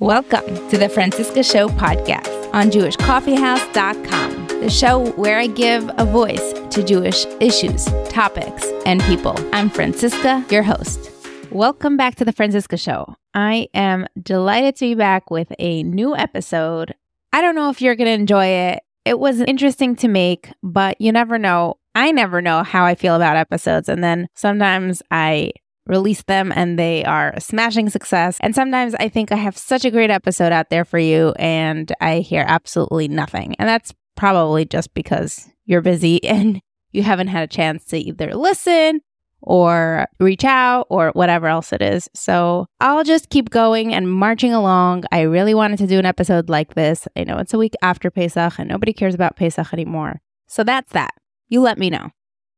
Welcome to the Francisca Show podcast on JewishCoffeeHouse.com, the show where I give a voice to Jewish issues, topics, and people. I'm Francisca, your host. Welcome back to the Francisca Show. I am delighted to be back with a new episode. I don't know if you're going to enjoy it. It was interesting to make, but you never know. I never know how I feel about episodes, and then sometimes I release them and they are a smashing success. And sometimes I think I have such a great episode out there for you and I hear absolutely nothing. And that's probably just because you're busy and you haven't had a chance to either listen or reach out or whatever else it is. So I'll just keep going and marching along. I really wanted to do an episode like this. I know it's a week after Pesach and nobody cares about Pesach anymore. So that's that. You let me know.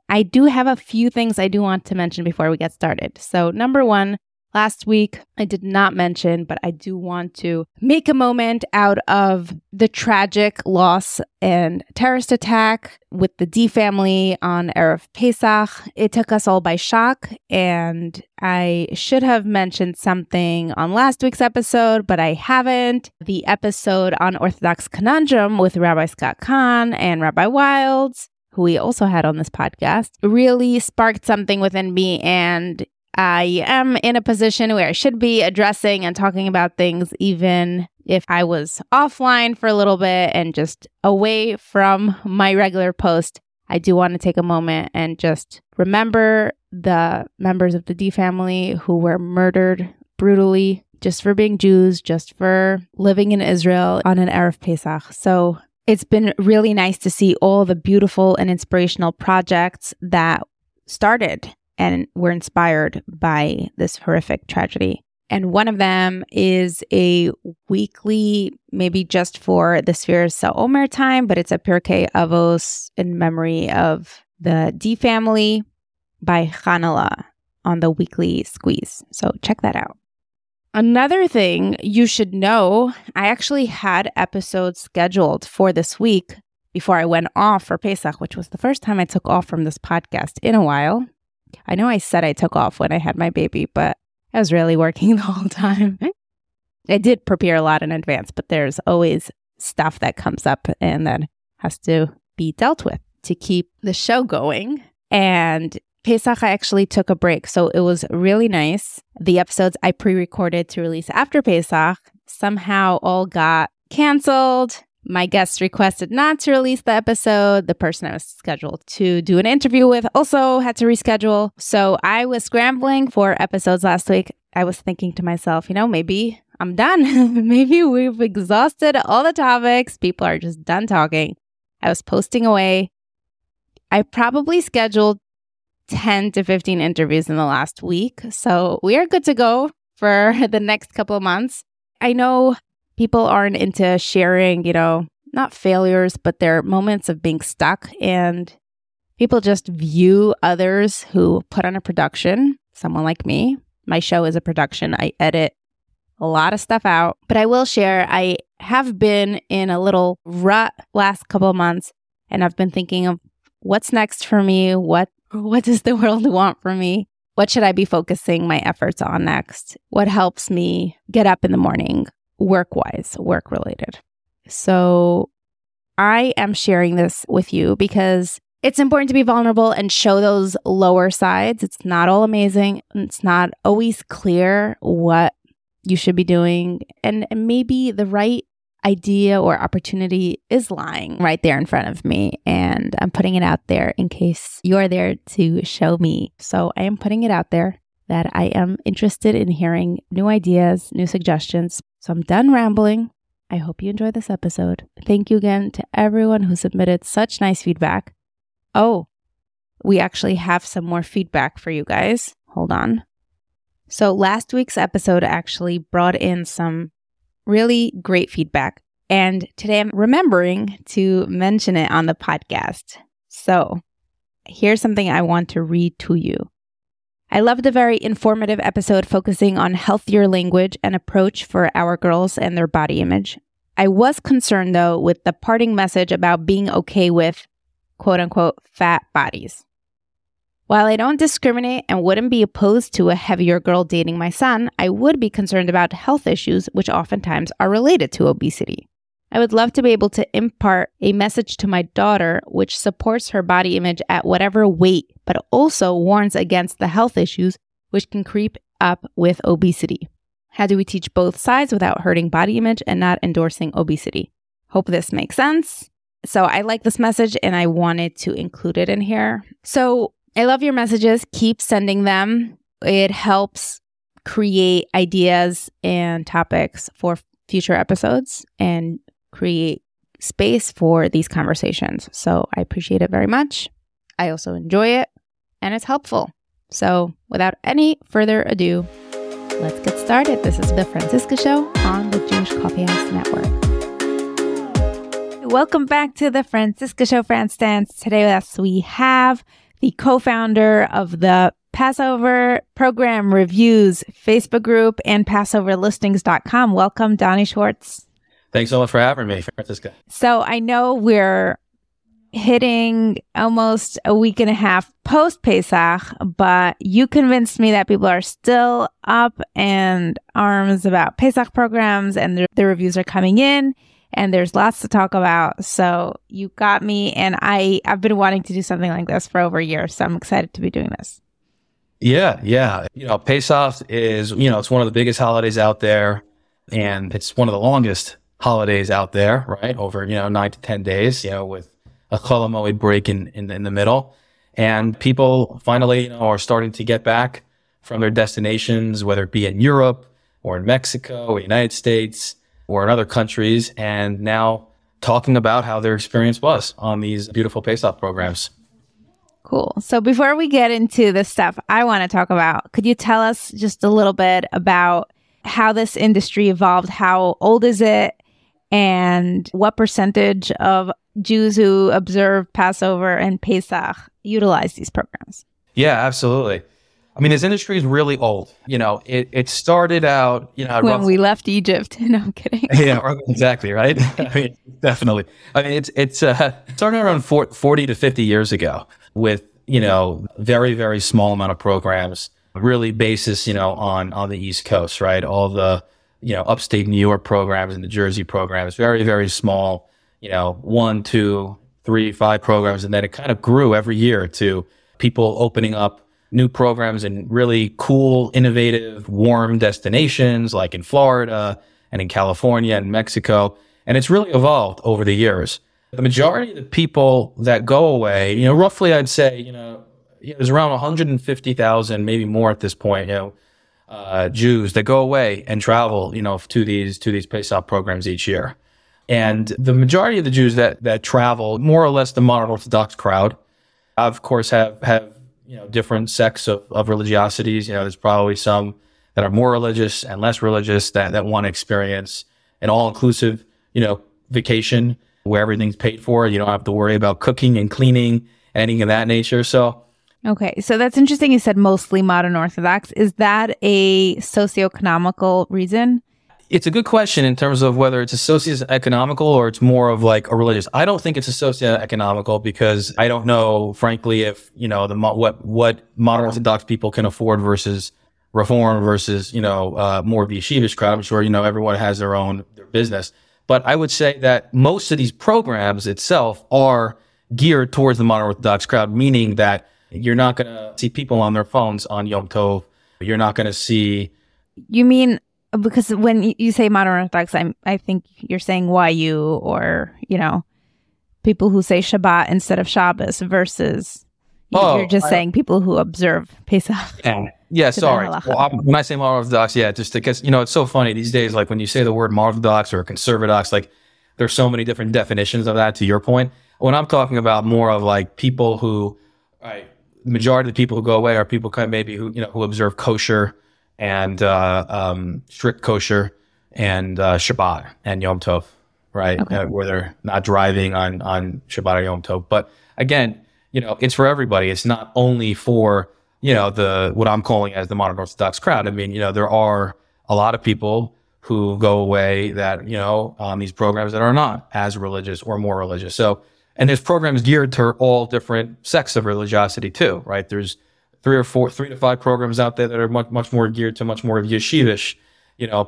I do have a few things I do want to mention before we get started. So number one, last week I did not mention, but I do want to make a moment out of the tragic loss and terrorist attack with the D family on Erev Pesach. It took us all by shock, and I should have mentioned something on last week's episode, but I haven't. The episode on Orthodox Conundrum with Rabbi Scott Kahn and Rabbi Wildes, who we also had on this podcast, really sparked something within me, and I am in a position where I should be addressing and talking about things, even if I was offline for a little bit and just away from my regular post. I do want to take a moment and just remember the members of the D family who were murdered brutally just for being Jews, just for living in Israel on an Erev Pesach. So it's been really nice to see all the beautiful and inspirational projects that started and were inspired by this horrific tragedy. And one of them is a weekly, maybe just for the Sfira Omer time, but it's a Pirkei Avos in memory of the D family by Hanala on the weekly squeeze. So check that out. Another thing you should know, I actually had episodes scheduled for this week before I went off for Pesach, which was the first time I took off from this podcast in a while. I know I said I took off when I had my baby, but I was really working the whole time. I did prepare a lot in advance, but there's always stuff that comes up and that has to be dealt with to keep the show going. And Pesach, I actually took a break, so it was really nice. The episodes I pre-recorded to release after Pesach somehow all got canceled. My guests requested not to release the episode. The person I was scheduled to do an interview with also had to reschedule. So I was scrambling for episodes last week. I was thinking to myself, you know, maybe I'm done. Maybe we've exhausted all the topics. People are just done talking. I was posting away. I probably scheduled 10 to 15 interviews in the last week. So we are good to go for the next couple of months. I know people aren't into sharing, you know, not failures, but their moments of being stuck. And people just view others who put on a production, someone like me. My show is a production. I edit a lot of stuff out. But I will share, I have been in a little rut last couple of months, and I've been thinking of what's next for me, what does the world want from me? What should I be focusing my efforts on next? What helps me get up in the morning, work-wise, work-related? So I am sharing this with you because it's important to be vulnerable and show those lower sides. It's not all amazing. It's not always clear what you should be doing. And maybe the right idea or opportunity is lying right there in front of me, and I'm putting it out there in case you're there to show me. So I am putting it out there that I am interested in hearing new ideas, new suggestions. So I'm done rambling. I hope you enjoy this episode. Thank you again to everyone who submitted such nice feedback. Oh, we actually have some more feedback for you guys. Hold on. So last week's episode actually brought in some really great feedback. And today I'm remembering to mention it on the podcast. So here's something I want to read to you. I loved a very informative episode focusing on healthier language and approach for our girls and their body image. I was concerned, though, with the parting message about being okay with, quote unquote, fat bodies. While I don't discriminate and wouldn't be opposed to a heavier girl dating my son, I would be concerned about health issues, which oftentimes are related to obesity. I would love to be able to impart a message to my daughter which supports her body image at whatever weight, but also warns against the health issues which can creep up with obesity. How do we teach both sides without hurting body image and not endorsing obesity? Hope this makes sense. So I like this message and I wanted to include it in here. So I love your messages. Keep sending them. It helps create ideas and topics for future episodes and create space for these conversations. So I appreciate it very much. I also enjoy it and it's helpful. So without any further ado, let's get started. This is The Francisca Show on the Jewish Coffeehouse Network. Welcome back to The Francisca Show, France Dance. Today with us, we have the co-founder of the Passover Program Reviews Facebook group and PassoverListings.com. Welcome, Doni Schwartz. Thanks so much for having me, Francisca. So I know we're hitting almost a week and a half post-Pesach, but you convinced me that people are still up and arms about Pesach programs and the reviews are coming in. And there's lots to talk about. So you got me, and I've been wanting to do something like this for over a year. So I'm excited to be doing this. Yeah. Pesach is, it's one of the biggest holidays out there. And it's one of the longest holidays out there, right? Over, 9 to 10 days, with a Chol HaMoed break in the middle. And people finally, are starting to get back from their destinations, whether it be in Europe or in Mexico or the United States or in other countries, and now talking about how their experience was on these beautiful Pesach programs. Cool. So before we get into the stuff I want to talk about, could you tell us just a little bit about how this industry evolved? How old is it? And what percentage of Jews who observe Passover and Pesach utilize these programs? Yeah, absolutely. This industry is really old. It started out, when we left Egypt. No, I'm kidding. Yeah, exactly, right? Definitely. It's started around 40 to 50 years ago with, very, very small amount of programs, really basis, on the East Coast, right? All the, upstate New York programs and the Jersey programs, very, very small, 1, 2, 3, 5 programs. And then it kind of grew every year to people opening up new programs in really cool, innovative, warm destinations like in Florida and in California and Mexico. And it's really evolved over the years. The majority of the people that go away, roughly I'd say, there's around 150,000, maybe more at this point, Jews that go away and travel, to these Pesach programs each year. And the majority of the Jews that travel, more or less the modern Orthodox crowd, of course, have different sects of religiosities. There's probably some that are more religious and less religious that want to experience an all-inclusive, vacation where everything's paid for. You don't have to worry about cooking and cleaning, anything of that nature. So, okay. So that's interesting. You said mostly modern Orthodox. Is that a socioeconomical reason? It's a good question in terms of whether it's a socioeconomical or it's more of like a religious. I don't think it's a socioeconomical because I don't know, frankly, if, what modern Orthodox people can afford versus Reform versus, more of the yeshivish crowd. I'm sure, everyone has their own business. But I would say that most of these programs itself are geared towards the modern Orthodox crowd, meaning that you're not going to see people on their phones on Yom Tov. You're not going to see... You mean... Because when you say modern Orthodox, I think you're saying YU or, people who say Shabbat instead of Shabbos versus you're just saying people who observe Pesach. Yeah, sorry. Well, when I say modern Orthodox, just because, it's so funny these days, like when you say the word modern Orthodox or conservadox, like there's so many different definitions of that, to your point. When I'm talking about more of like people who, the majority of the people who go away are people maybe who, who observe kosher and strict kosher and Shabbat and Yom Tov, right? Okay. Where they're not driving on Shabbat or Yom Tov. But again, it's for everybody. It's not only for, the what I'm calling as the modern Orthodox crowd. There are a lot of people who go away that, on these programs that are not as religious or more religious. So And there's programs geared to all different sects of religiosity too, right? There's three to five programs out there that are much more geared to much more of yeshivish,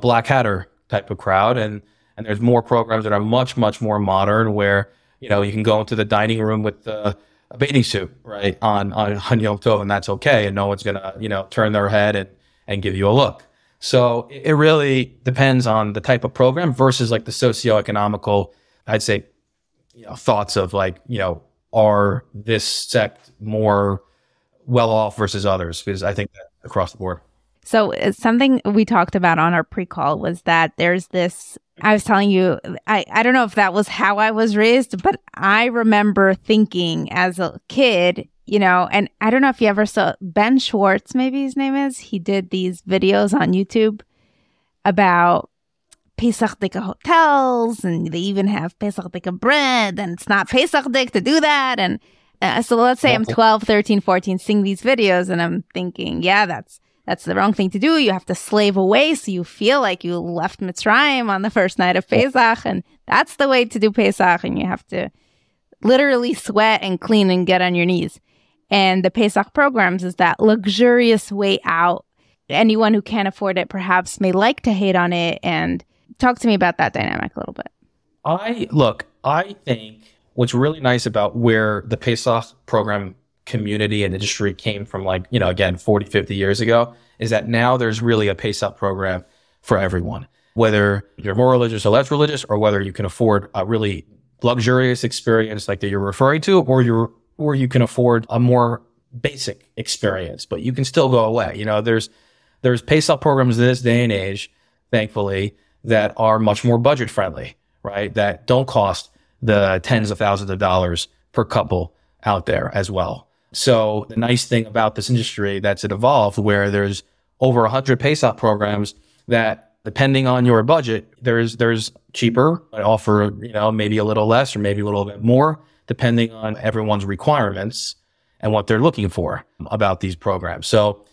black hatter type of crowd. And there's more programs that are much more modern where, you can go into the dining room with a bathing suit, right, on Yom Tov, and that's okay. And no one's going to, turn their head and give you a look. So it really depends on the type of program versus like the socioeconomical, I'd say, thoughts of like, are this sect more well off versus others? Because I think that across the board. So something we talked about on our pre-call was that there's this, I was telling you, I don't know if that was how I was raised, but I remember thinking as a kid, and I don't know if you ever saw Ben Schwartz, maybe his name is, he did these videos on YouTube about Pesach Dika hotels, and they even have Pesach Dika bread, and it's not Pesach Dik to do that. And so let's say I'm 12, 13, 14, seeing these videos, and I'm thinking, yeah, that's the wrong thing to do. You have to slave away so you feel like you left Mitzrayim on the first night of Pesach, and that's the way to do Pesach, and you have to literally sweat and clean and get on your knees. And the Pesach programs is that luxurious way out. Anyone who can't afford it perhaps may like to hate on it. And talk to me about that dynamic a little bit. I think what's really nice about where the Pesach program community and industry came from, like, 40, 50 years ago, is that now there's really a Pesach program for everyone, whether you're more religious or less religious, or whether you can afford a really luxurious experience like that you're referring to, or you can afford a more basic experience, but you can still go away. There's Pesach programs in this day and age, thankfully, that are much more budget friendly, right? That don't cost the tens of thousands of dollars per couple out there as well. So the nice thing about this industry that's it evolved where there's over 100 Pesach programs that, depending on your budget, there's cheaper. I offer, maybe a little less or maybe a little bit more, depending on everyone's requirements and what they're looking for about these programs. So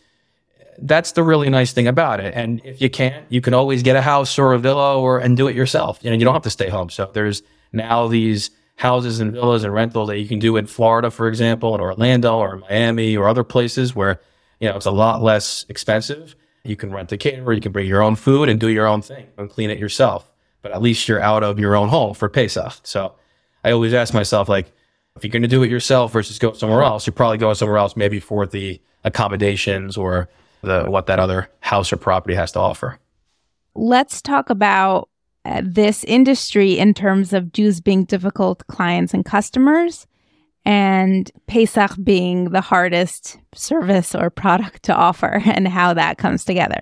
that's the really nice thing about it. And if you can't, you can always get a house or a villa and do it yourself. You don't have to stay home. So there's now these houses and villas and rentals that you can do in Florida, for example, in Orlando or Miami or other places where, it's a lot less expensive. You can rent a caterer, you can bring your own food and do your own thing and clean it yourself. But at least you're out of your own home for Pesach. So I always ask myself, like, if you're going to do it yourself versus go somewhere else, you're probably going somewhere else maybe for the accommodations or what that other house or property has to offer. Let's talk about this industry in terms of Jews being difficult clients and customers, and Pesach being the hardest service or product to offer, and how that comes together.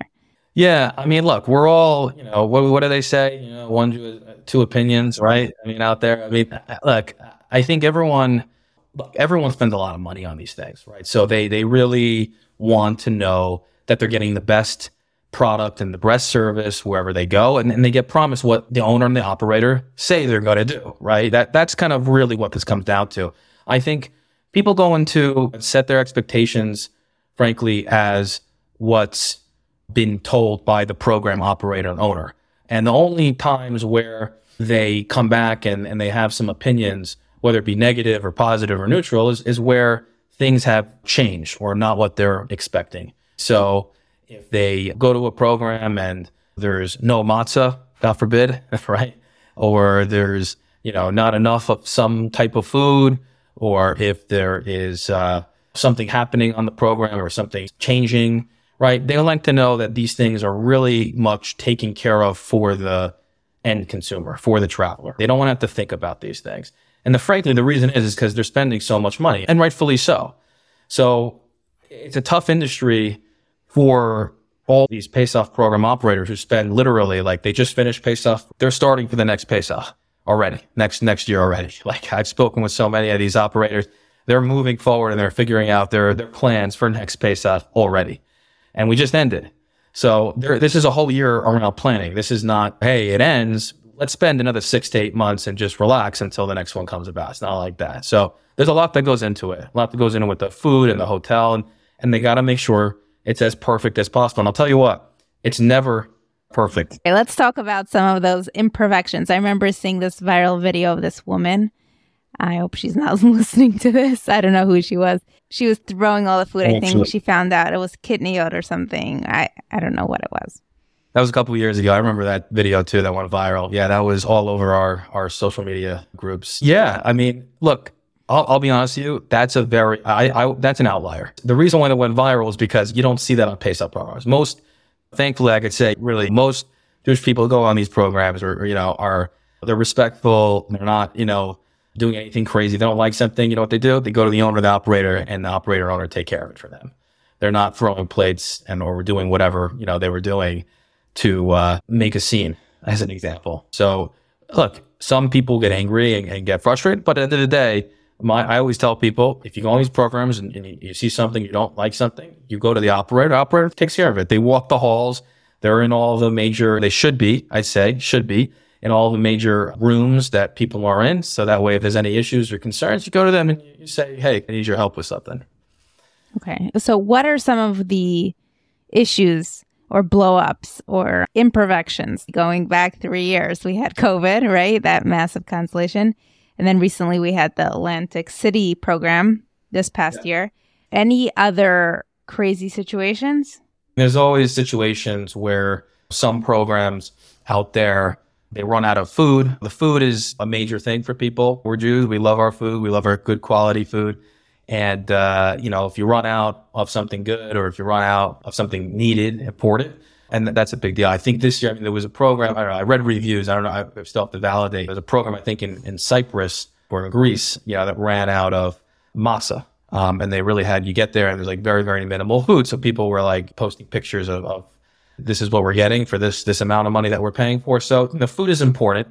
Yeah, look, we're all, what do they say? One Jew, two opinions, right? Out there. Look, I think everyone spends a lot of money on these things, right? So they really want to know that they're getting the best product and the best service wherever they go, and they get promised what the owner and the operator say they're going to do, right? That's kind of really what this comes down to. I think people go into set their expectations, frankly, as what's been told by the program operator and owner. And the only times where they come back and they have some opinions, whether it be negative or positive or neutral, is where things have changed or not what they're expecting. So if they go to a program and there's no matzah, God forbid, right? Or there's, not enough of some type of food, or if there is something happening on the program or something changing, right? They like to know that these things are really much taken care of for the end consumer, for the traveler. They don't want to have to think about these things. And frankly, the reason is because they're spending so much money, and rightfully so. So it's a tough industry for all these Pesach program operators who spend literally, like, they just finished Pesach, they're starting for the next Pesach already, next year already. Like, I've spoken with so many of these operators, they're moving forward and they're figuring out their plans for next Pesach already. And we just ended. So this is a whole year around planning. This is not, hey, it ends, let's spend another 6 to 8 months and just relax until the next one comes about. It's not like that. So there's a lot that goes into it. A lot that goes into with the food and the hotel, and they got to make sure it's as perfect as possible. And I'll tell you what, it's never perfect. Okay, let's talk about some of those imperfections. I remember seeing this viral video of this woman I hope she's not listening to this. I don't know who she was. She was throwing all the food. I think she found out it was kitniot or something. I don't know what it was. That was a couple of years ago. I remember that video too, that went viral. Yeah, that was all over our social media groups. Yeah, I mean, look, I'll be honest with you, that's a very, that's an outlier. The reason why it went viral is because you don't see that on Pesach programs. Most, thankfully, I could say, really, most Jewish people go on these programs or you know, they're respectful, they're not, you know, doing anything crazy. They don't like something, you know what they do? They go to the owner, the operator, and the operator and owner take care of it for them. They're not throwing plates or doing whatever, you know, they were doing to make a scene, as an example. So look, some people get angry and get frustrated, but at the end of the day, I always tell people, if you go on these programs and you see something, you don't like something, you go to the operator. Operator takes care of it. They walk the halls. They're in all the major, they should be, I'd say, in all the major rooms that people are in. So that way, if there's any issues or concerns, you go to them and you say, hey, I need your help with something. Okay. So what are some of the issues or blow-ups or imperfections? Going back 3 years, we had COVID, right? That massive cancellation. And then recently we had the Atlantic City program this past year. Any other crazy situations? There's always situations where some programs out there, they run out of food. The food is a major thing for people. We're Jews. We love our food. We love our good quality food. And, you know, if you run out of something good or if you run out of something needed, important, and that's a big deal. I think this year, I mean, there was a program, I don't know, I read reviews, I don't know, I still have to validate. There's a program, I think, in Cyprus or in Greece, you know, that ran out of masa. And they really had, you get there and there's like very, very minimal food. So people were like posting pictures of this is what we're getting for this amount of money that we're paying for. So the food is important.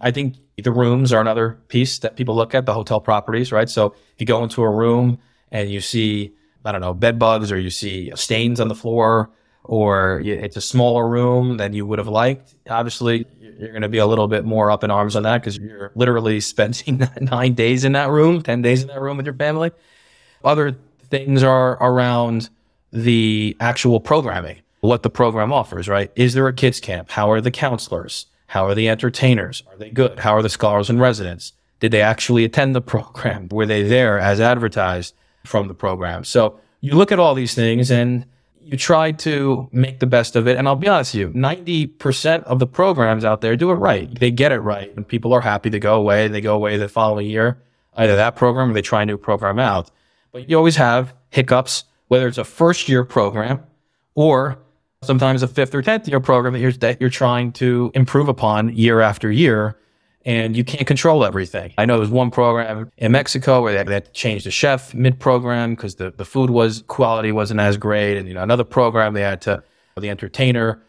I think the rooms are another piece that people look at, the hotel properties, right? So if you go into a room and you see, I don't know, bed bugs or you see stains on the floor, or it's a smaller room than you would have liked, obviously you're going to be a little bit more up in arms on that because you're literally spending 9 days in that room, 10 days in that room with your family. Other things are around the actual programming, what the program offers, right? Is there a kids camp? How are the counselors? How are the entertainers? Are they good? How are the scholars in residence? Did they actually attend the program? Were they there as advertised from the program? So you look at all these things and you try to make the best of it. And I'll be honest with you, 90% of the programs out there do it right. They get it right. And people are happy to go away. They go away the following year, either that program or they try a new program out. But you always have hiccups, whether it's a first-year program or sometimes a 5th or 10th year program that you're trying to improve upon year after year. And you can't control everything. I know there's one program in Mexico where they had to change the chef mid-program because the food quality wasn't as great. And, you know, another program they had to, the entertainer,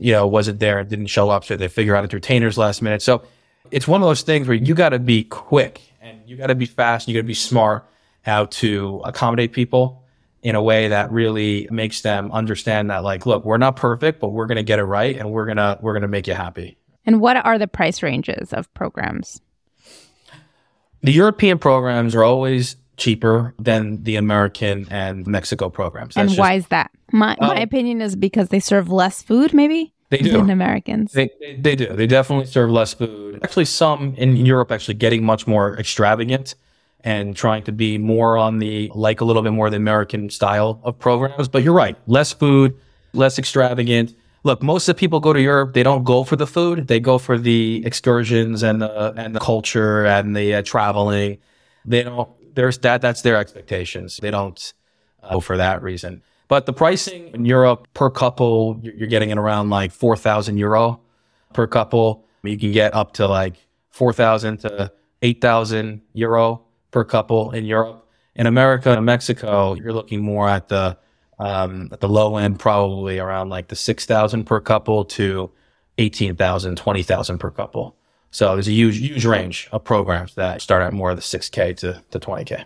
you know, wasn't there and didn't show up. So they figure out entertainers last minute. So it's one of those things where you got to be quick and you got to be fast. And you got to be smart how to accommodate people in a way that really makes them understand that, like, look, we're not perfect, but we're going to get it right. And we're going to make you happy. And what are the price ranges of programs? The European programs are always cheaper than the American and Mexico programs. That's why is that? My opinion is because they serve less food, maybe? They do. Than Americans. They do. They definitely serve less food. Actually, some in Europe actually getting much more extravagant and trying to be more on the, like a little bit more the American style of programs. But you're right. Less food, less extravagant. Look, most of the people go to Europe, they don't go for the food. They go for the excursions and the culture and the traveling. They don't, there's that, that's their expectations. They don't go for that reason. But the pricing in Europe per couple, you're getting it around like 4,000 euro per couple. You can get up to like 4,000 to 8,000 euro per couple in Europe. In America and Mexico, you're looking more at the low end, probably around like the 6,000 per couple to 18,000, 20,000 per couple. So there's a huge, huge range of programs that start at more of the 6K to 20K.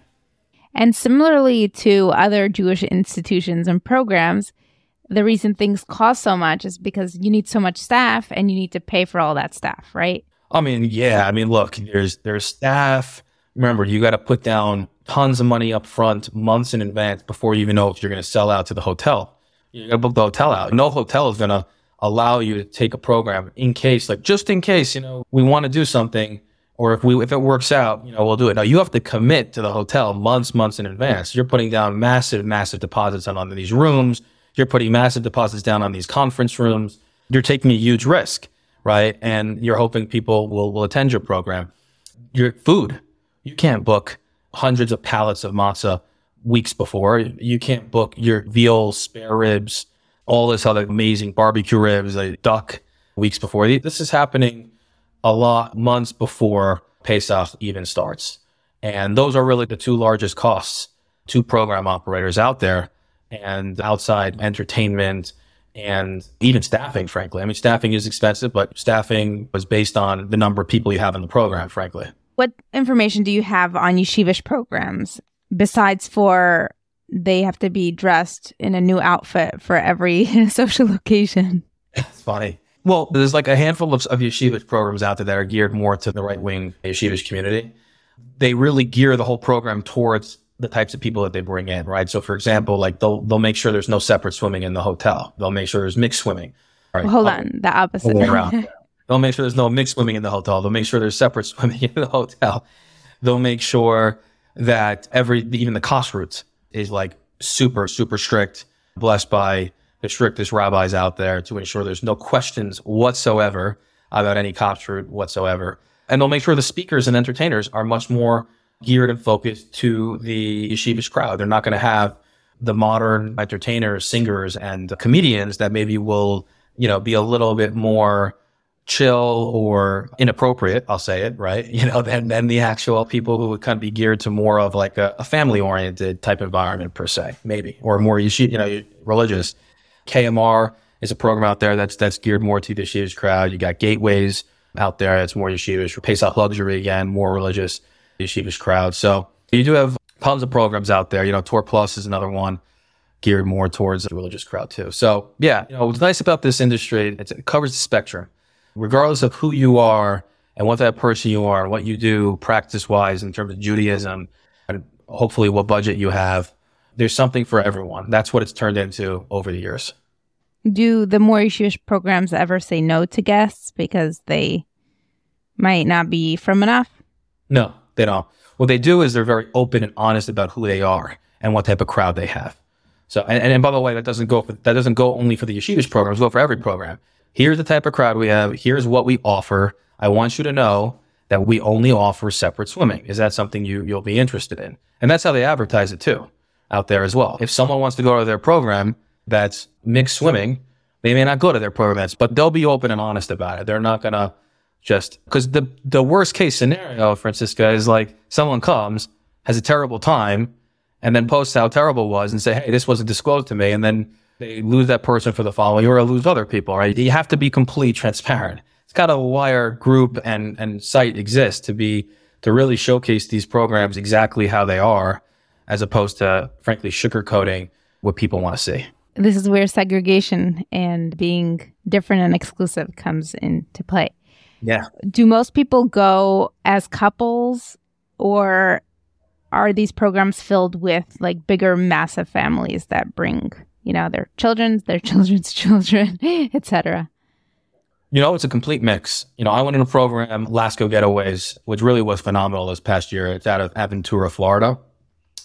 And similarly to other Jewish institutions and programs, the reason things cost so much is because you need so much staff and you need to pay for all that staff, right? I mean, yeah. I mean, look, there's staff. Remember, you got to put down tons of money up front, months in advance, before you even know if you're going to sell out to the hotel. You're going to book the hotel out. No hotel is going to allow you to take a program in case, like just in case, you know, we want to do something or if it works out, you know, we'll do it. No, you have to commit to the hotel months in advance. You're putting down massive deposits on these rooms. You're putting massive deposits down on these conference rooms. You're taking a huge risk, right? And you're hoping people will attend your program. Your food, you can't book hundreds of pallets of matzah weeks before. You can't book your veal, spare ribs, all this other amazing barbecue ribs, like duck weeks before. This is happening a lot months before Pesach even starts. And those are really the two largest costs to program operators out there, and outside entertainment and even staffing, frankly. I mean, staffing is expensive, but staffing was based on the number of people you have in the program, frankly. What information do you have on yeshivish programs besides for they have to be dressed in a new outfit for every social location? It's funny. Well, there's like a handful of yeshivish programs out there that are geared more to the right-wing yeshivish community. They really gear the whole program towards the types of people that they bring in, right? So for example, like they'll make sure there's no separate swimming in the hotel. They'll make sure there's mixed swimming. Right. Well, hold on, the opposite. They'll make sure there's no mixed swimming in the hotel. They'll make sure there's separate swimming in the hotel. They'll make sure that even the kashrut is like super strict, blessed by the strictest rabbis out there to ensure there's no questions whatsoever about any kashrut whatsoever. And they'll make sure the speakers and entertainers are much more geared and focused to the yeshivish crowd. They're not going to have the modern entertainers, singers, and comedians that maybe will, be a little bit more chill or inappropriate, I'll say it, right? Than the actual people who would kind of be geared to more of like a family-oriented type environment per se, maybe, or more yeshivish, religious. KMR is a program out there that's geared more to the yeshivish crowd. You got Gateways out there that's more yeshivish. Pesach Luxury, again, more religious yeshivish crowd. So you do have tons of programs out there. Tor+ is another one geared more towards the religious crowd too. So yeah, what's nice about this industry, it covers the spectrum. Regardless of who you are and what that person you are, what you do practice-wise in terms of Judaism, and hopefully what budget you have, there's something for everyone. That's what it's turned into over the years. Do the more yeshivish programs ever say no to guests because they might not be from enough? No. They don't. What they do is they're very open and honest about who they are and what type of crowd they have. So, and by the way, that doesn't go only for the yeshivish programs, go for every program. Here's the type of crowd we have. Here's what we offer. I want you to know that we only offer separate swimming. Is that something you'll be interested in? And that's how they advertise it too, out there as well. If someone wants to go to their program that's mixed swimming, they may not go to their programs, but they'll be open and honest about it. They're not going to just because the worst case scenario, Francisca, is like someone comes, has a terrible time, and then posts how terrible it was and say, hey, this wasn't disclosed to me. And then they lose that person for the following or lose other people, right? You have to be completely transparent. It's got to why our group and site exists to really showcase these programs exactly how they are, as opposed to, frankly, sugarcoating what people want to see. This is where segregation and being different and exclusive comes into play. Yeah. Do most people go as couples, or are these programs filled with like bigger, massive families that bring, their children, their children's children, etc.? It's a complete mix. I went in a program, Lasco Getaways, which really was phenomenal this past year. It's out of Aventura, Florida.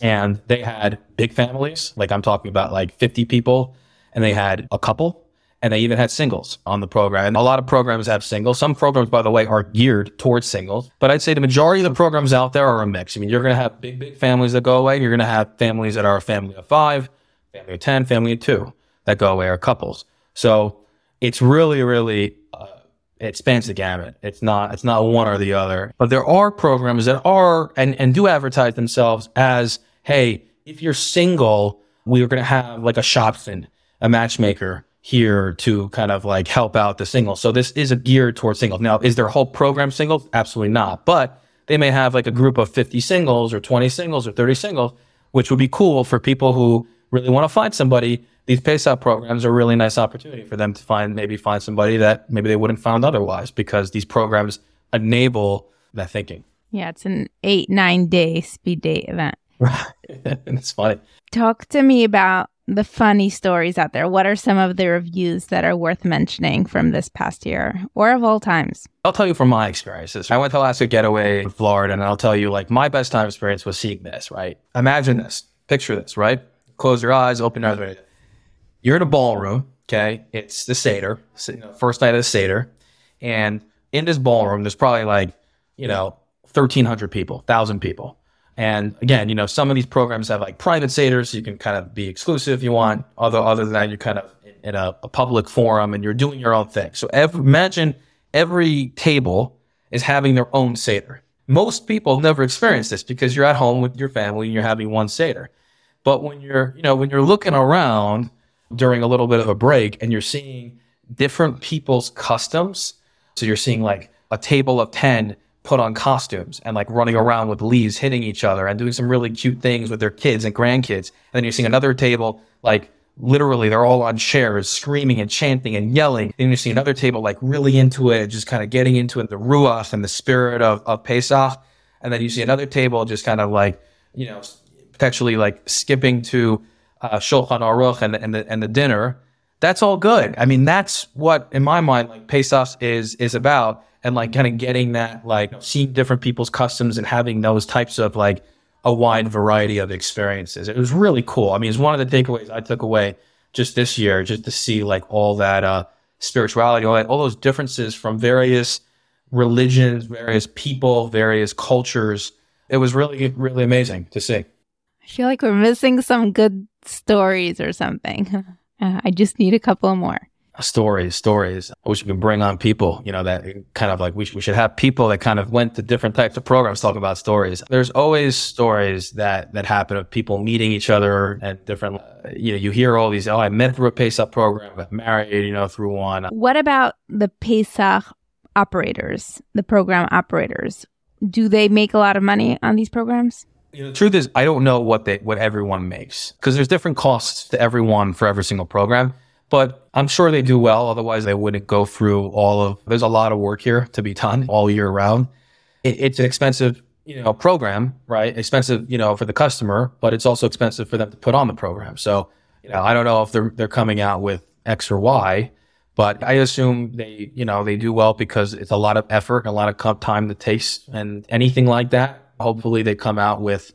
And they had big families, like I'm talking about like 50 people, and they had a couple. And they even had singles on the program. And a lot of programs have singles. Some programs, by the way, are geared towards singles. But I'd say the majority of the programs out there are a mix. I mean, you're going to have big families that go away. You're going to have families that are a family of 5, family of 10, family of 2 that go away, or couples. So it's really, it spans the gamut. It's not one or the other. But there are programs that are and do advertise themselves as, hey, if you're single, we are going to have like a shopson, a matchmaker here to kind of like help out the singles. So this is geared towards singles. Now, is their whole program singles? Absolutely not. But they may have like a group of 50 singles or 20 singles or 30 singles, which would be cool for people who really want to find somebody. These Pesach programs are a really nice opportunity for them to find somebody that maybe they wouldn't find otherwise, because these programs enable that thinking. Yeah, it's an 8-9 day speed date event. Right. It's funny. Talk to me about the funny stories out there? What are some of the reviews that are worth mentioning from this past year or of all times? I'll tell you from my experiences. I went to Lasco Getaways in Florida, and I'll tell you, like, my best time experience was seeing this, right? Imagine this. Picture this, right? Close your eyes, open your eyes. You're in a ballroom, okay? It's the Seder, first night of the Seder. And in this ballroom, there's probably 1,300 people, 1,000 people. And again, some of these programs have private Seders, so you can kind of be exclusive if you want. Other than that, you're kind of in a public forum and you're doing your own thing. So imagine every table is having their own Seder. Most people never experience this because you're at home with your family and you're having one Seder. But when you're, when you're looking around during a little bit of a break and you're seeing different people's customs, so you're seeing a table of 10 put on costumes and running around with leaves hitting each other and doing some really cute things with their kids and grandkids. And then you're seeing another table, literally they're all on chairs screaming and chanting and yelling. Then you see another table, really into it, just kind of getting into it, the ruach and the spirit of Pesach. And then you see another table just kind of potentially skipping to Shulchan Aruch and the dinner. That's all good. I mean, that's what, in my mind, Pesach is about. And kind of getting that, seeing different people's customs and having those types of a wide variety of experiences. It was really cool. I mean, it's one of the takeaways I took away just this year, just to see all that spirituality, all those differences from various religions, various people, various cultures. It was really, really amazing to see. I feel like we're missing some good stories or something. I just need a couple more. Stories. I wish we could bring on people, that kind of we should have people that kind of went to different types of programs talking about stories. There's always stories that happen of people meeting each other at different, you hear all these, I met through a Pesach program, got married, through one. What about the Pesach operators, the program operators? Do they make a lot of money on these programs? The truth is, I don't know what everyone makes, because there's different costs to everyone for every single program. But I'm sure they do well, otherwise they wouldn't go through there's a lot of work here to be done all year round. It's an expensive, program, right? Expensive, for the customer, but it's also expensive for them to put on the program. So, I don't know if they're coming out with X or Y, but I assume they, they do well because it's a lot of effort, a lot of time to taste and anything like that. Hopefully they come out with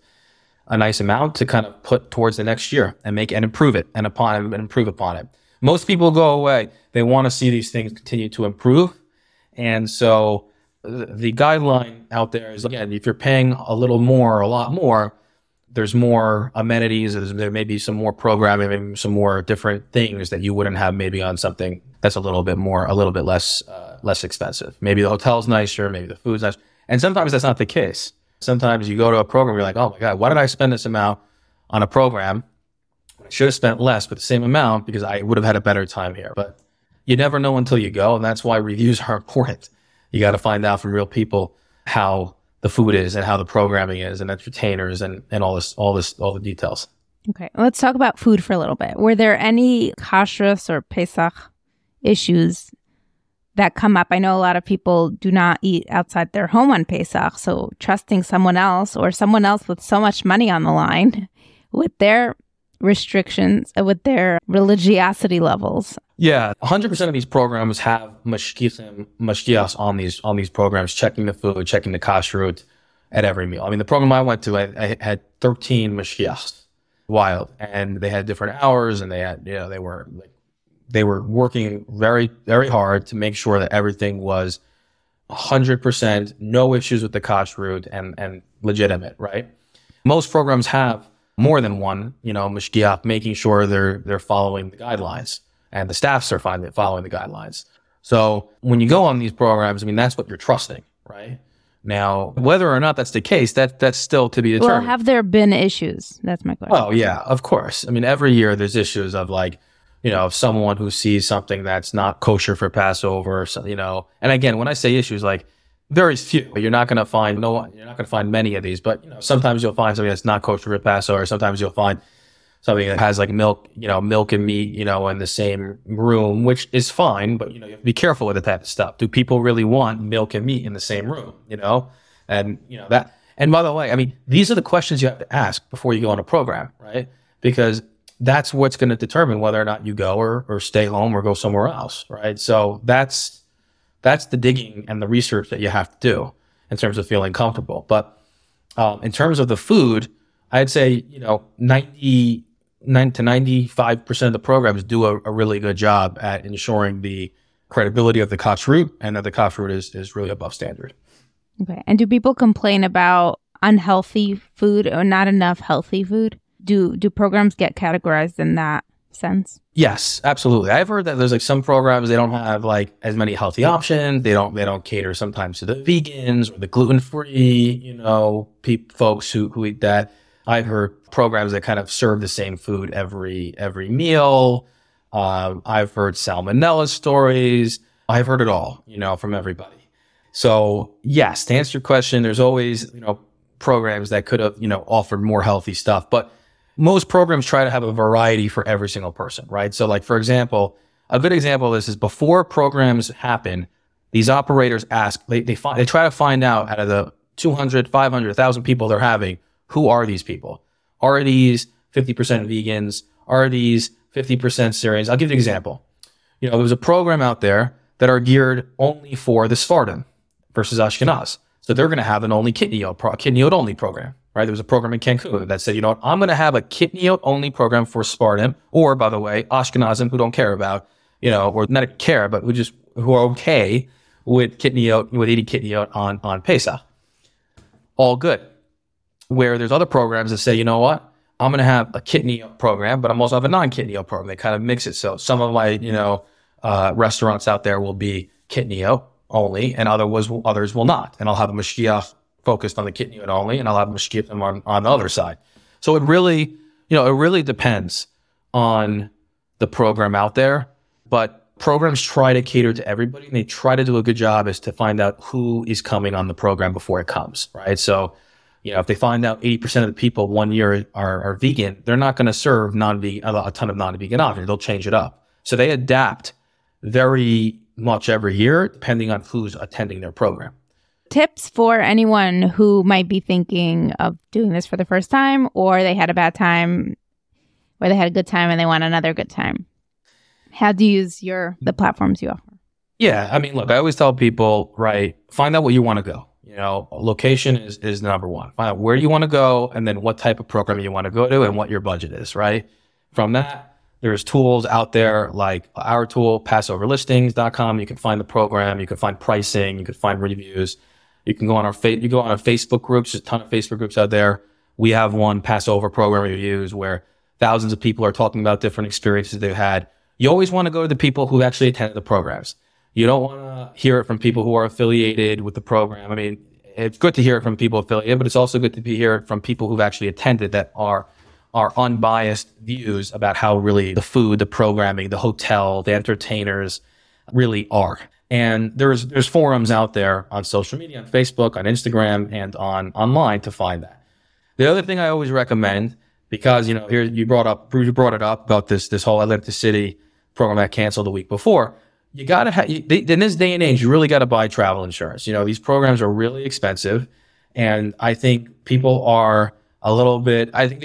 a nice amount to kind of put towards the next year and make and improve it and improve upon it. Most people go away. They want to see these things continue to improve. And so the guideline out there is, again, if you're paying a little more, a lot more, there's more amenities. There may be some more programming, maybe some more different things that you wouldn't have maybe on something that's a little bit less expensive. Maybe the hotel's nicer, maybe the food's nicer. And sometimes that's not the case. Sometimes you go to a program, you're like, oh my God, why did I spend this amount on a program? I should have spent less, but the same amount, because I would have had a better time here. But you never know until you go, and that's why reviews are important. You got to find out from real people how the food is and how the programming is and entertainers and all the details. Okay, let's talk about food for a little bit. Were there any kashrus or Pesach issues that come up? I know a lot of people do not eat outside their home on Pesach, so trusting someone else or someone else with so much money on the line with their restrictions, with their religiosity levels. Yeah, 100% of these programs have mashkichim, mashkiachs on these programs, checking the food, checking the kashrut at every meal. I mean, the program I went to, I had 13 mashkiachs, wild, and they had different hours, and they had, they were working very, very hard to make sure that everything was 100%, no issues with the kashrut and legitimate, right? Most programs have more than one, mashgiach, making sure they're following the guidelines and the staffs are following the guidelines. So when you go on these programs, I mean, that's what you're trusting, right? Now, whether or not that's the case, that's still to be determined. Well, have there been issues? That's my question. Oh, yeah, of course. I mean, every year there's issues of of someone who sees something that's not kosher for Passover, and again, when I say issues, very few. You're not going to find many of these, but sometimes you'll find something that's not kosher for Passover, or sometimes you'll find something that has milk and meat, in the same room, which is fine, but you have to be careful with that type of stuff. Do people really want milk and meat in the same room, And that, and by the way, I mean, these are the questions you have to ask before you go on a program, right? Because that's what's going to determine whether or not you go or stay home or go somewhere else, right? So that's the digging and the research that you have to do in terms of feeling comfortable. But in terms of the food, I'd say, you know, 99 to 95% of the programs do a really good job at ensuring the credibility of the kashrut and that the kashrut is really above standard. Okay. And do people complain about unhealthy food or not enough healthy food? Do programs get categorized in that sense? Yes, absolutely. I've heard that there's like some programs, they don't have like as many healthy options. They don't cater sometimes to the vegans or the gluten-free, you know, folks who eat that. I've heard programs that kind of serve the same food every meal. I've heard salmonella stories. I've heard it all, you know, from everybody. So yes, to answer your question, there's always, you know, programs that could have, you know, offered more healthy stuff, but most programs try to have a variety for every single person, right? So like, for example, a good example of this is before programs happen, these operators ask, they try to find out of the 200, 500, 1,000 people they're having, who are these people? Are these 50% vegans? Are these 50% Syrians? I'll give you an example. You know, there was a program out there that are geared only for the Sfardim versus Ashkenaz. So they're going to have an only kitniot only program, right? There was a program in Cancun that said, you know what, I'm going to have a kitniot only program for Sfardim, or by the way, Ashkenazim who don't care about, you know, or not care, but who are okay with kitniot, with eating kitniot on Pesach. All good. Where there's other programs that say, you know what, I'm going to have a kitniot program, but I'm also have a non-kitniot program. They kind of mix it. So some of my, you know, restaurants out there will be kitniot only, and others will not. And I'll have a mashgiach focused on the kitniot only, and I'll have a mashgiach on the other side. So it really, you know, it really depends on the program out there. But programs try to cater to everybody, and they try to do a good job is to find out who is coming on the program before it comes, right? So, you know, if they find out 80% of the people one year are vegan, they're not going to serve non-vegan, a ton of non-vegan options. They'll change it up. So they adapt very much every year, depending on who's attending their program. Tips for anyone who might be thinking of doing this for the first time, or they had a bad time, or they had a good time and they want another good time. How do you use the platforms you offer? Yeah, I mean, look, I always tell people, right, find out where you want to go. You know, location is number one. Find out where you want to go, and then what type of program you want to go to, and what your budget is, right? From that, there's tools out there like our tool, PassoverListings.com. You can find the program, you can find pricing, you can find reviews. You can go on our Facebook groups. There's a ton of Facebook groups out there. We have one, Passover Program Reviews, where thousands of people are talking about different experiences they've had. You always want to go to the people who actually attended the programs. You don't want to hear it from people who are affiliated with the program. I mean, it's good to hear it from people affiliated, but it's also good to hear it from people who've actually attended that are unbiased views about how really the food, the programming, the hotel, the entertainers really are. And there's forums out there on social media, on Facebook, on Instagram, and online to find that. The other thing I always recommend, because, you know, here you brought it up about this whole Atlantic City program that canceled the week before. You got to have, in this day and age, you really got to buy travel insurance. You know, these programs are really expensive, and I think people are a little bit, I think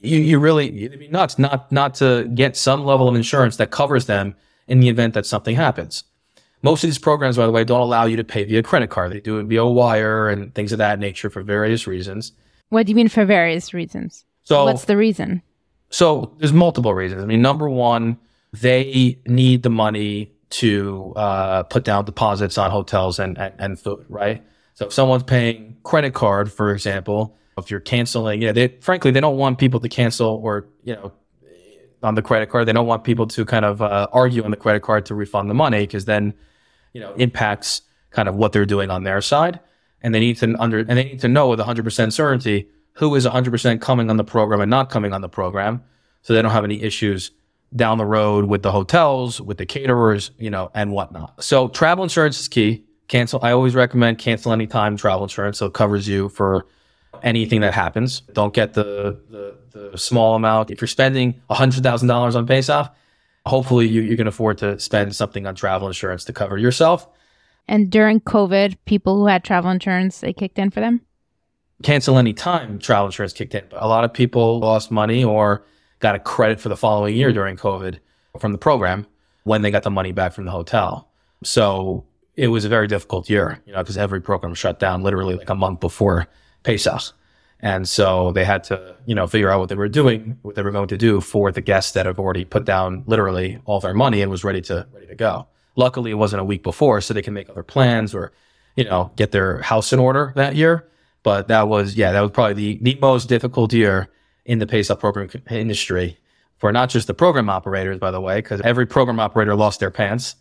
you really, it'd be nuts not to get some level of insurance that covers them in the event that something happens. Most of these programs, by the way, don't allow you to pay via credit card. They do it via wire and things of that nature for various reasons. What do you mean for various reasons? So what's the reason? So there's multiple reasons. I mean, number one, they need the money to put down deposits on hotels and food, right? So if someone's paying credit card, for example, if you're canceling, you know, they don't want people to cancel or, you know, on the credit card. They don't want people to kind of argue on the credit card to refund the money, because then, you know, impacts kind of what they're doing on their side. And they need to know with 100% certainty who is 100% coming on the program and not coming on the program, so they don't have any issues down the road with the hotels, with the caterers, you know, and whatnot. So travel insurance is key. I always recommend cancel anytime travel insurance, so it covers you for anything that happens. Don't get the small amount. If you're spending $100,000 on Pesach, hopefully you can afford to spend something on travel insurance to cover yourself. And during COVID, people who had travel insurance, they kicked in for them? Cancel anytime travel insurance kicked in. But a lot of people lost money or got a credit for the following year during COVID from the program when they got the money back from the hotel. So it was a very difficult year, you know, because every program shut down literally like a month before Pesach. And so they had to, you know, figure out what they were doing, what they were going to do for the guests that have already put down literally all their money and was ready to go. Luckily, it wasn't a week before, so they can make other plans or, you know, get their house in order that year. But that was probably the most difficult year in the Pesach program industry for not just the program operators, by the way, because every program operator lost their pants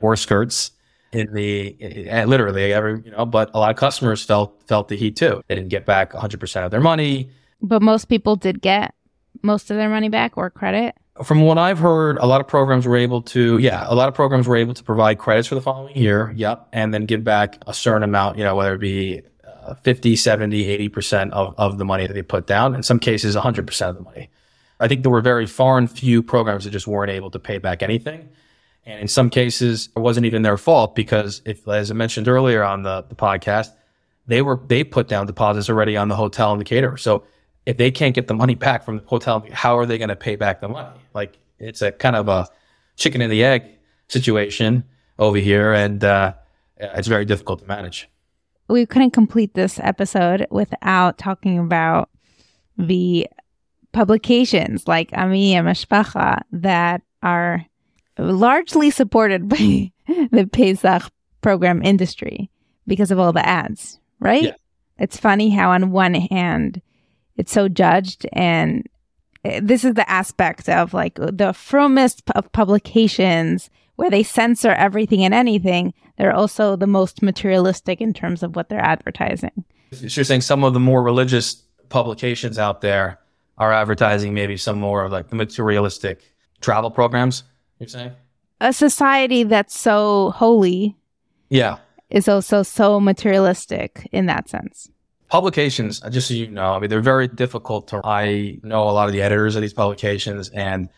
or skirts but a lot of customers felt the heat too. They didn't get back 100% of their money. But most people did get most of their money back or credit. From what I've heard, a lot of programs were able to provide credits for the following year. Yep. And then give back a certain amount, you know, whether it be 50, 70, 80% of the money that they put down. In some cases, 100% of the money. I think there were very far and few programs that just weren't able to pay back anything. And in some cases, it wasn't even their fault because, as I mentioned earlier on the podcast, they put down deposits already on the hotel and the caterer. So if they can't get the money back from the hotel, how are they going to pay back the money? Like, it's a kind of a chicken and the egg situation over here, and it's very difficult to manage. We couldn't complete this episode without talking about the publications like Ami and Mishpacha that are largely supported by the Pesach program industry because of all the ads, right? Yeah. It's funny how on one hand, it's so judged, and this is the aspect of like the fromest of publications where they censor everything and anything. They're also the most materialistic in terms of what they're advertising. So you're saying some of the more religious publications out there are advertising maybe some more of like the materialistic travel programs? You're saying? A society that's so holy is also so materialistic in that sense. Publications, just so you know, I mean, they're very difficult to... I know a lot of the editors of these publications, and,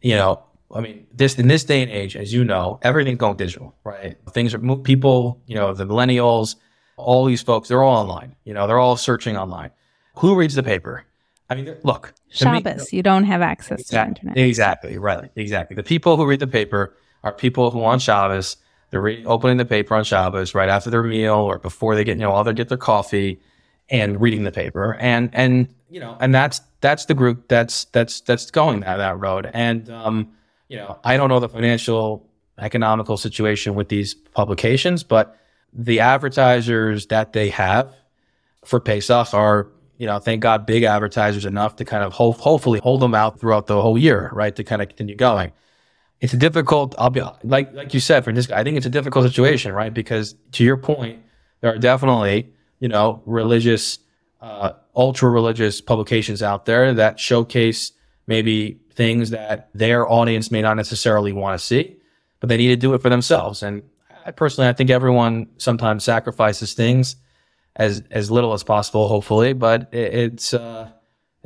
you know, I mean, in this day and age, as you know, everything's going digital, right? Things are... people, you know, the millennials, all these folks, they're all online. You know, they're all searching online. Who reads the paper? I mean, look. Shabbos, you don't have access to the internet. Exactly, right. Exactly. The people who read the paper are people who on Shabbos, they're opening the paper on Shabbos right after their meal or before they get, you know, while they get their coffee and reading the paper. And you know, and that's the group that's going that road. And, you know, I don't know the financial, economical situation with these publications, but the advertisers that they have for Pesach are, you know, thank God, big advertisers enough to kind of hopefully hold them out throughout the whole year, right? To kind of continue going. It's a difficult, I'll be like you said, Francisca, I think it's a difficult situation, right? Because to your point, there are definitely, you know, religious, ultra religious publications out there that showcase maybe things that their audience may not necessarily want to see, but they need to do it for themselves. And I think everyone sometimes sacrifices things as little as possible, hopefully, but it's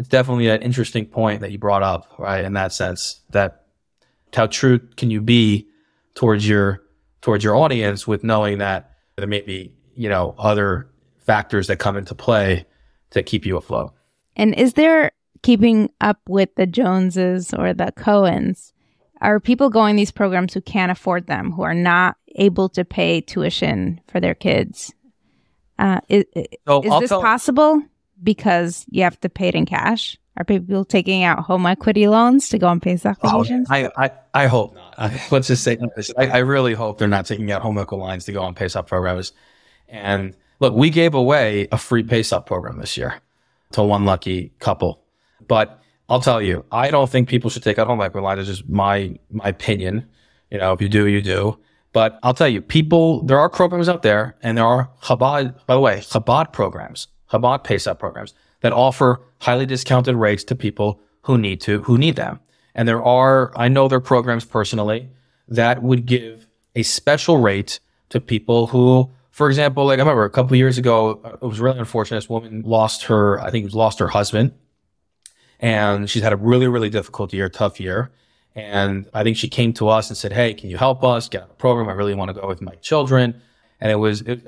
definitely an interesting point that you brought up, right? In that sense, that how true can you be towards your audience with knowing that there may be, you know, other factors that come into play to keep you afloat. And is there keeping up with the Joneses or the Cohens? Are people going these programs who can't afford them, who are not able to pay tuition for their kids? Is this possible? Because you have to pay it in cash? Are people taking out home equity loans to go on Pesach vacations? I hope not. Let's just say this. I really hope they're not taking out home equity lines to go on Pesach programs. And look, we gave away a free Pesach program this year to one lucky couple. But I'll tell you, I don't think people should take out home equity lines. It's just my opinion. You know, if you do, you do. But I'll tell you, there are programs out there, and there are Chabad Pesach programs that offer highly discounted rates to people who need them. And there are, I know there are programs personally that would give a special rate to people who, for example, like I remember a couple of years ago, it was really unfortunate. This woman lost her husband, and she's had a really, really difficult year, tough year. And I think she came to us and said, "Hey, can you help us get on a program? I really want to go with my children." And it was valid.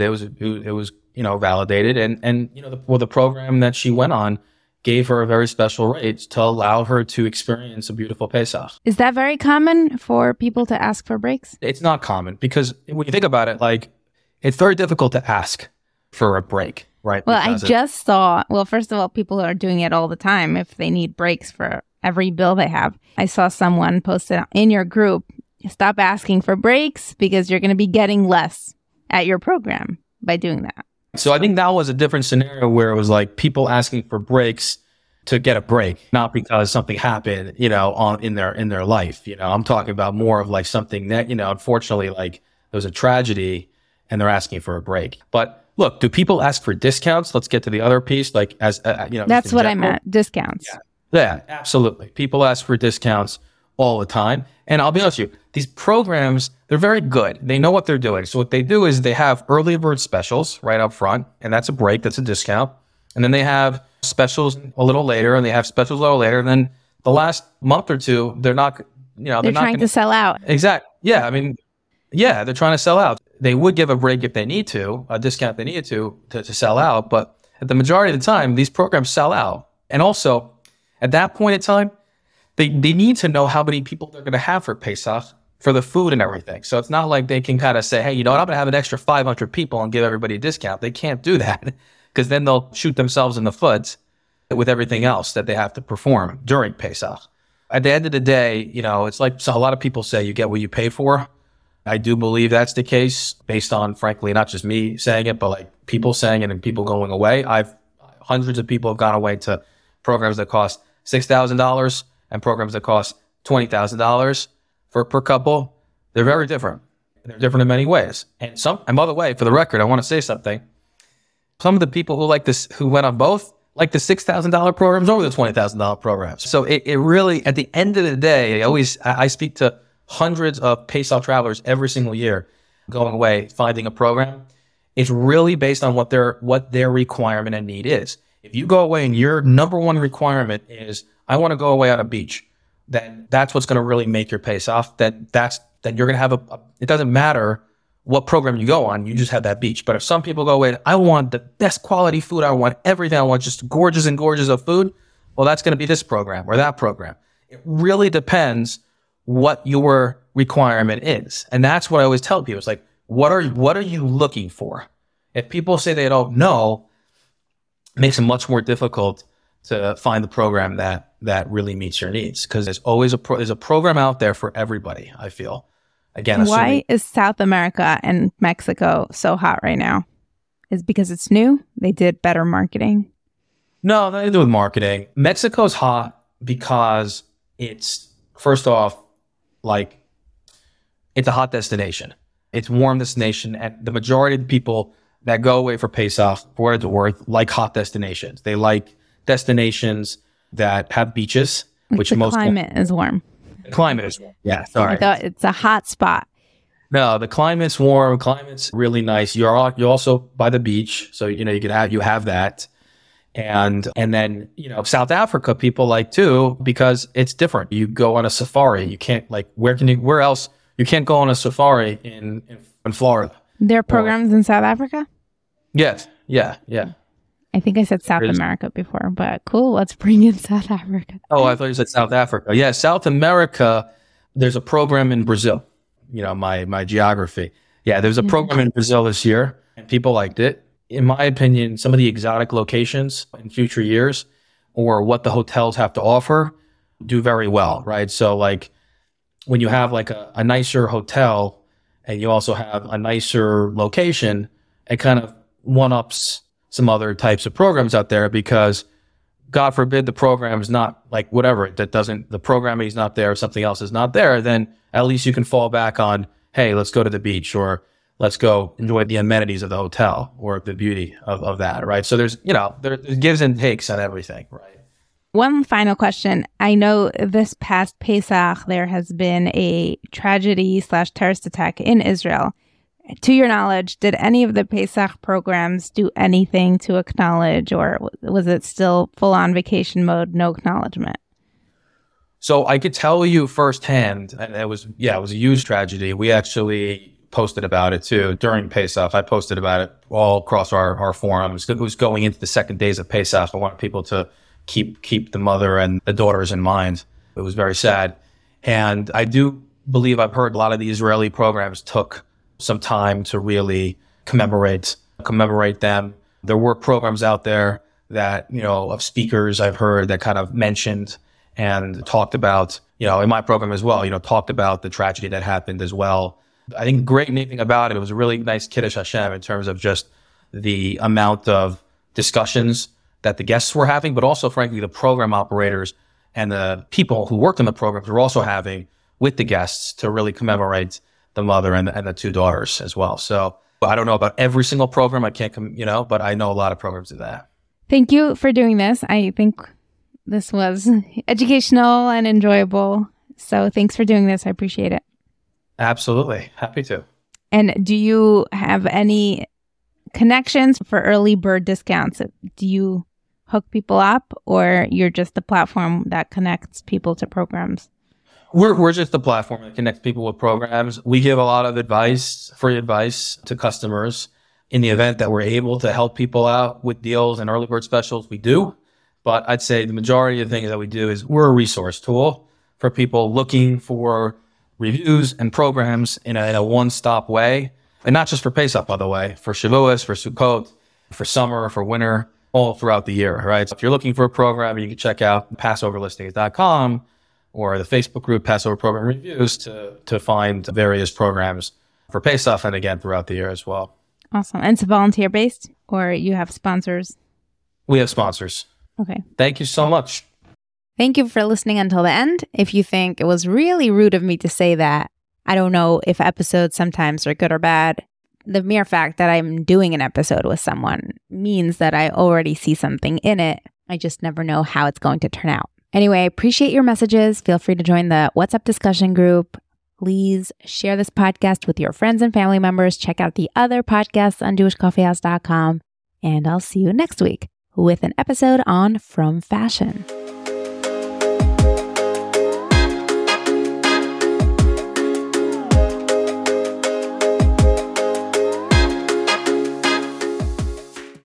It was validated. And you know, the program that she went on gave her a very special right to allow her to experience a beautiful Pesach. Is that very common for people to ask for breaks? It's not common because when you think about it, like, it's very difficult to ask for a break, right? Well, because I just saw, well, first of all, people are doing it all the time if they need breaks for every bill they have. I saw someone posted in your group, stop asking for breaks because you're going to be getting less at your program by doing that. So I think that was a different scenario where it was like people asking for breaks to get a break, not because something happened, you know, in their life. You know, I'm talking about more of like something that, you know, unfortunately, like there was a tragedy and they're asking for a break. But look, do people ask for discounts? Let's get to the other piece. Like, as you know, that's what general. I meant. Discounts. Yeah, absolutely. People ask for discounts all the time. And I'll be honest with you, these programs, they're very good. They know what they're doing. So what they do is they have early bird specials right up front, and that's a break, that's a discount. And then they have specials a little later, and they have specials a little later. And then the last month or two, they're not, you know, they're not trying to sell out. Exactly. Yeah. I mean, yeah, they're trying to sell out. They would give a break if they need to, a discount if they needed to sell out. But at the majority of the time, these programs sell out. And also, at that point in time, They need to know how many people they're going to have for Pesach, for the food and everything. So it's not like they can kind of say, hey, you know what, I'm going to have an extra 500 people and give everybody a discount. They can't do that because then they'll shoot themselves in the foot with everything else that they have to perform during Pesach. At the end of the day, you know, it's like a lot of people say you get what you pay for. I do believe that's the case based on, frankly, not just me saying it, but like people saying it and people going away. Hundreds of people have gone away to programs that cost $6,000. And programs that cost $20,000 per couple. They're very different. They're different in many ways. And by the way, for the record, I want to say something. Some of the people who like this, who went on both, like the $6,000 programs over the $20,000 programs. So it really, at the end of the day, I speak to hundreds of Pesach travelers every single year going away, finding a program. It's really based on what their requirement and need is. If you go away and your number one requirement is, I want to go away on a beach, then that's what's going to really make your Pesach. Then you're going to have it doesn't matter what program you go on, you just have that beach. But if some people go away, and I want the best quality food, I want everything, I want just gorgeous and gorgeous of food, well, that's going to be this program or that program. It really depends what your requirement is. And that's what I always tell people. It's like, what are you looking for? If people say they don't know, it makes it much more difficult to find the program that really meets your needs, because there's always a program out there for everybody, I feel. Again, why is South America and Mexico so hot right now? Is it because it's new? They did better marketing? No, nothing to do with marketing. Mexico's hot because it's, first off, like, it's a hot destination. It's warm destination, and the majority of the people that go away for Pesach, for what it's worth, like hot destinations. They like destinations that have beaches, which the most climate is warm. The climate is warm. Yeah, sorry. I thought it's a hot spot. No, the climate's warm. Climate's really nice. You're also by the beach, so you know you have that, and then you know South Africa people like too because it's different. You go on a safari. You can't like where else you can't go on a safari in Florida. There are programs in South Africa? Yes. Yeah. I think I said South America before, but cool. Let's bring in South Africa. Oh, I thought you said South Africa. Yeah, South America, there's a program in Brazil. You know, my geography. Yeah, there's a program in Brazil this year, and people liked it. In my opinion, some of the exotic locations in future years or what the hotels have to offer do very well, right? So like when you have like a nicer hotel and you also have a nicer location, it kind of one-ups some other types of programs out there because, God forbid, the program is not like whatever, the programming is not there, or something else is not there, then at least you can fall back on, hey, let's go to the beach or let's go enjoy the amenities of the hotel or the beauty of that, right? So there's, you know, there's gives and takes on everything, right? One final question. I know this past Pesach, there has been a tragedy/terrorist attack in Israel. To your knowledge, did any of the Pesach programs do anything to acknowledge, or was it still full-on vacation mode, no acknowledgement? So I could tell you firsthand, and it was a huge tragedy. We actually posted about it too during Pesach. I posted about it all across our forums. It was going into the second days of Pesach. I wanted people to keep the mother and the daughters in mind. It was very sad. And I do believe I've heard a lot of the Israeli programs took some time to really commemorate them. There were programs out there that, you know, of speakers I've heard that kind of mentioned and talked about, you know, in my program as well, you know, talked about the tragedy that happened as well. I think the great thing about it was a really nice Kiddush Hashem in terms of just the amount of discussions that the guests were having, but also, frankly, the program operators and the people who worked in the programs were also having with the guests to really commemorate the mother and the two daughters as well. So I don't know about every single program. I can't, but I know a lot of programs do that. Thank you for doing this. I think this was educational and enjoyable. So thanks for doing this. I appreciate it. Absolutely. Happy to. And do you have any connections for early bird discounts? Do you hook people up, or you're just the platform that connects people to programs? We're just the platform that connects people with programs. We give a lot of advice, free advice to customers. In the event that we're able to help people out with deals and early bird specials, we do. But I'd say the majority of the things that we do is we're a resource tool for people looking for reviews and programs in a one-stop way. And not just for Pesach, by the way, for Shavuos, for Sukkot, for summer, for winter, all throughout the year, right? So if you're looking for a program, you can check out PassoverListings.com or the Facebook group Passover Program Reviews to find various programs for Pesach and, again, throughout the year as well. Awesome. And it's volunteer-based, or you have sponsors? We have sponsors. Okay. Thank you so much. Thank you for listening until the end. If you think it was really rude of me to say that, I don't know if episodes sometimes are good or bad. The mere fact that I'm doing an episode with someone means that I already see something in it. I just never know how it's going to turn out. Anyway, I appreciate your messages. Feel free to join the WhatsApp discussion group. Please share this podcast with your friends and family members. Check out the other podcasts on JewishCoffeeHouse.com. And I'll see you next week with an episode on From Fashion.